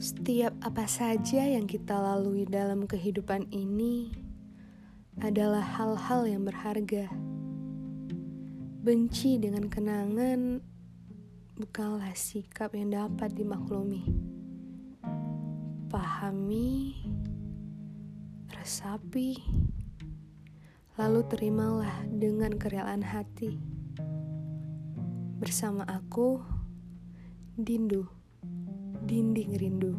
Setiap apa saja yang kita lalui dalam kehidupan ini adalah hal-hal yang berharga. Benci dengan kenangan bukanlah sikap yang dapat dimaklumi. Pahami, resapi, lalu terimalah dengan kerelaan hati. Bersama aku, Dindu, Dinding Rindu.